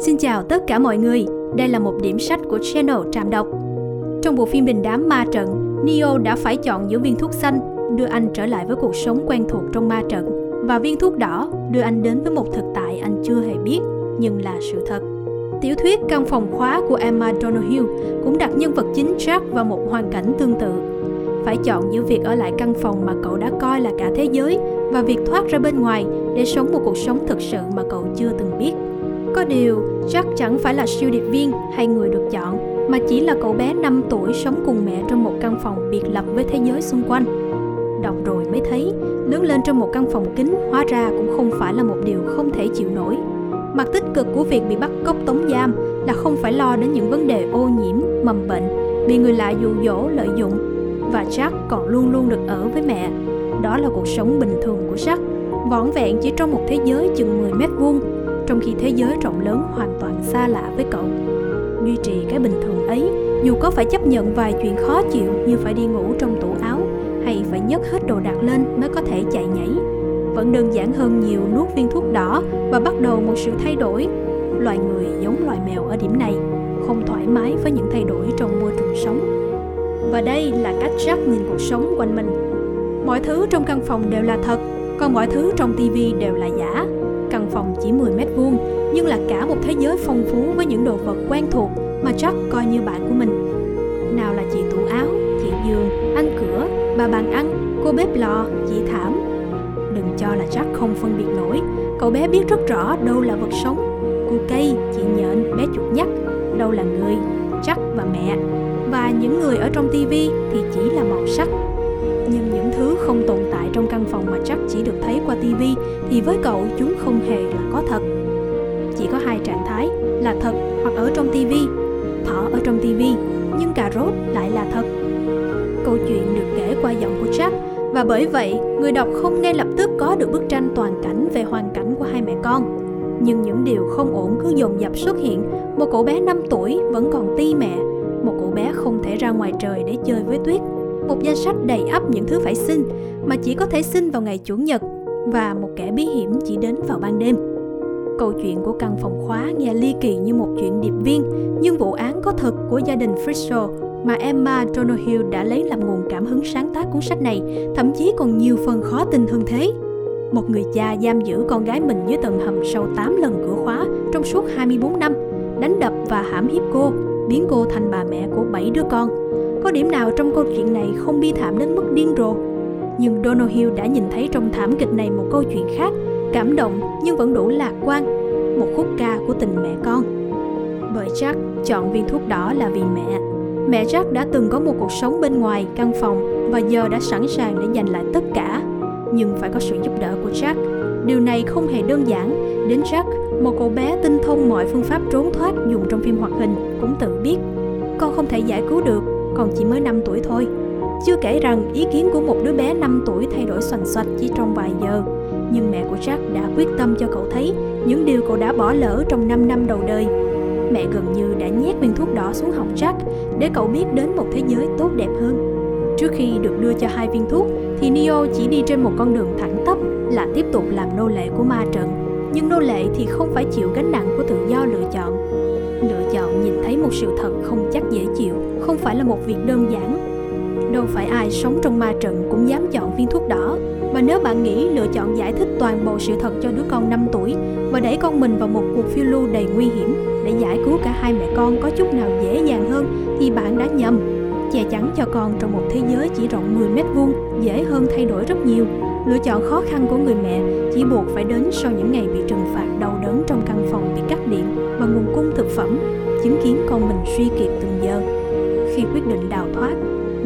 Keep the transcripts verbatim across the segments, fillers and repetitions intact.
Xin chào tất cả mọi người, đây là một điểm sách của channel Trạm Đọc. Trong bộ phim đình đám Ma Trận, Neo đã phải chọn giữa viên thuốc xanh đưa anh trở lại với cuộc sống quen thuộc trong ma trận và viên thuốc đỏ đưa anh đến với một thực tại anh chưa hề biết nhưng là sự thật. Tiểu thuyết Căn phòng khóa của Emma Donoghue cũng đặt nhân vật chính Jack vào một hoàn cảnh tương tự. Phải chọn giữa việc ở lại căn phòng mà cậu đã coi là cả thế giới và việc thoát ra bên ngoài để sống một cuộc sống thực sự mà cậu chưa từng biết. Có điều, Jack chẳng phải là siêu điệp viên hay người được chọn, mà chỉ là cậu bé năm tuổi sống cùng mẹ trong một căn phòng biệt lập với thế giới xung quanh. Đọc rồi mới thấy, lớn lên trong một căn phòng kín hóa ra cũng không phải là một điều không thể chịu nổi. Mặt tích cực của việc bị bắt cóc tống giam là không phải lo đến những vấn đề ô nhiễm, mầm bệnh, bị người lạ dụ dỗ, lợi dụng. Và Jack còn luôn luôn được ở với mẹ. Đó là cuộc sống bình thường của Jack, vỏn vẹn chỉ trong một thế giới chừng mười mét vuông, trong khi thế giới rộng lớn hoàn toàn xa lạ với cậu. Duy trì cái bình thường ấy, dù có phải chấp nhận vài chuyện khó chịu như phải đi ngủ trong tủ áo hay phải nhấc hết đồ đạc lên mới có thể chạy nhảy, vẫn đơn giản hơn nhiều nuốt viên thuốc đỏ và bắt đầu một sự thay đổi. Loài người giống loài mèo ở điểm này, không thoải mái với những thay đổi trong môi trường sống. Và đây là cách Jack nhìn cuộc sống quanh mình. Mọi thứ trong căn phòng đều là thật, còn mọi thứ trong tivi đều là giả. Căn phòng chỉ mười mét vuông, nhưng là cả một thế giới phong phú với những đồ vật quen thuộc mà Jack coi như bạn của mình. Nào là chị tủ áo, chị giường, anh cửa, bà bàn ăn, cô bếp lò, chị thảm. Đừng cho là Jack không phân biệt nổi, cậu bé biết rất rõ đâu là vật sống. Cô cây, chị nhện, bé chuột nhắt, đâu là người, Jack và mẹ. Và những người ở trong tivi thì chỉ là màu sắc. Nhưng những thứ không tồn tại trong căn phòng mà Jack chỉ được thấy qua tivi thì với cậu chúng không hề là có thật. Chỉ có hai trạng thái là thật hoặc ở trong tivi. Thỏ ở trong tivi, nhưng cà rốt lại là thật. Câu chuyện được kể qua giọng của Jack và bởi vậy người đọc không ngay lập tức có được bức tranh toàn cảnh về hoàn cảnh của hai mẹ con. Nhưng những điều không ổn cứ dồn dập xuất hiện. Một cậu bé năm tuổi vẫn còn ti mẹ, một cậu bé không thể ra ngoài trời để chơi với tuyết, một danh sách đầy ắp những thứ phải xin mà chỉ có thể xin vào ngày chủ nhật, và một kẻ bí hiểm chỉ đến vào ban đêm. Câu chuyện của căn phòng khóa nghe ly kỳ như một chuyện điệp viên, nhưng vụ án có thật của gia đình Fritzl mà Emma Donoghue đã lấy làm nguồn cảm hứng sáng tác cuốn sách này thậm chí còn nhiều phần khó tin hơn thế. Một người cha giam giữ con gái mình dưới tầng hầm sau tám lần cửa khóa trong suốt hai mươi bốn năm, đánh đập và hãm hiếp cô, biến cô thành bà mẹ của bảy đứa con. Có điểm nào trong câu chuyện này không bi thảm đến mức điên rồ? Nhưng Donoghue đã nhìn thấy trong thảm kịch này một câu chuyện khác, cảm động nhưng vẫn đủ lạc quan, một khúc ca của tình mẹ con. Bởi Jack chọn viên thuốc đỏ là vì mẹ. Mẹ Jack đã từng có một cuộc sống bên ngoài căn phòng và giờ đã sẵn sàng để giành lại tất cả. Nhưng phải có sự giúp đỡ của Jack. Điều này không hề đơn giản. Đến Jack, một cậu bé tinh thông mọi phương pháp trốn thoát dùng trong phim hoạt hình, cũng tự biết con không thể giải cứu được, còn chỉ mới năm tuổi thôi. Chưa kể rằng ý kiến của một đứa bé năm tuổi thay đổi xoành xoạch chỉ trong vài giờ. Nhưng mẹ của Jack đã quyết tâm cho cậu thấy những điều cậu đã bỏ lỡ trong năm năm đầu đời. Mẹ gần như đã nhét viên thuốc đỏ xuống họng Jack để cậu biết đến một thế giới tốt đẹp hơn. Trước khi được đưa cho hai viên thuốc thì Neo chỉ đi trên một con đường thẳng tắp là tiếp tục làm nô lệ của ma trận. Nhưng nô lệ thì không phải chịu gánh nặng của tự do lựa chọn. Lựa chọn nhìn thấy một sự thật không chắc dễ chịu, không phải là một việc đơn giản. Đâu phải ai sống trong ma trận cũng dám chọn viên thuốc đỏ. Và nếu bạn nghĩ lựa chọn giải thích toàn bộ sự thật cho đứa con năm tuổi và đẩy con mình vào một cuộc phiêu lưu đầy nguy hiểm để giải cứu cả hai mẹ con có chút nào dễ dàng hơn thì bạn đã nhầm. Che chắn cho con trong một thế giới chỉ rộng mười mét vuông dễ hơn thay đổi rất nhiều. Lựa chọn khó khăn của người mẹ chỉ buộc phải đến sau những ngày bị trừng phạt đau đớn trong căn phòng bị cắt điện và nguồn cung thực phẩm, chứng kiến con mình suy kiệt từng giờ. Khi quyết định đào thoát,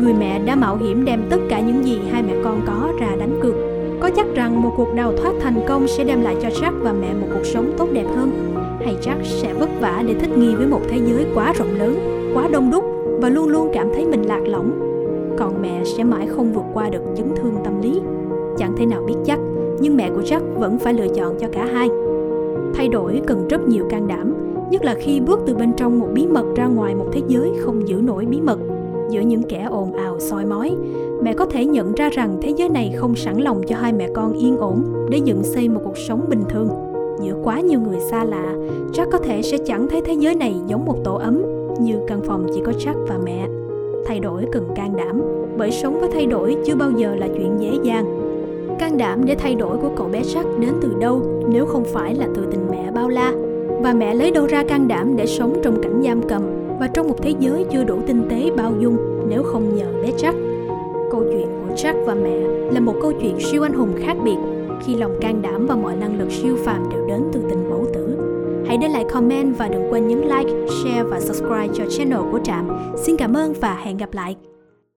người mẹ đã mạo hiểm đem tất cả những gì hai mẹ con có ra đánh cược. Có chắc rằng một cuộc đào thoát thành công sẽ đem lại cho Jack và mẹ một cuộc sống tốt đẹp hơn? Hay Jack sẽ vất vả để thích nghi với một thế giới quá rộng lớn, quá đông đúc và luôn luôn cảm thấy mình lạc lõng? Còn mẹ sẽ mãi không vượt qua được chấn thương tâm lý. Chẳng thể nào biết chắc, nhưng mẹ của Jack vẫn phải lựa chọn cho cả hai. Thay đổi cần rất nhiều can đảm, nhất là khi bước từ bên trong một bí mật ra ngoài một thế giới không giữ nổi bí mật. Giữa những kẻ ồn ào soi mói, mẹ có thể nhận ra rằng thế giới này không sẵn lòng cho hai mẹ con yên ổn để dựng xây một cuộc sống bình thường. giữa quá nhiều người xa lạ, Jack có thể sẽ chẳng thấy thế giới này giống một tổ ấm như căn phòng chỉ có Jack và mẹ. Thay đổi cần can đảm, bởi sống với thay đổi chưa bao giờ là chuyện dễ dàng. Can đảm để thay đổi của cậu bé Jack đến từ đâu nếu không phải là từ tình mẹ bao la? Và mẹ lấy đâu ra can đảm để sống trong cảnh giam cầm và trong một thế giới chưa đủ tinh tế bao dung nếu không nhờ bé Jack? Câu chuyện của Jack và mẹ là một câu chuyện siêu anh hùng khác biệt, khi lòng can đảm và mọi năng lực siêu phàm đều đến từ tình mẫu tử. Hãy để lại comment và đừng quên nhấn like, share và subscribe cho channel của Trạm. Xin cảm ơn và hẹn gặp lại!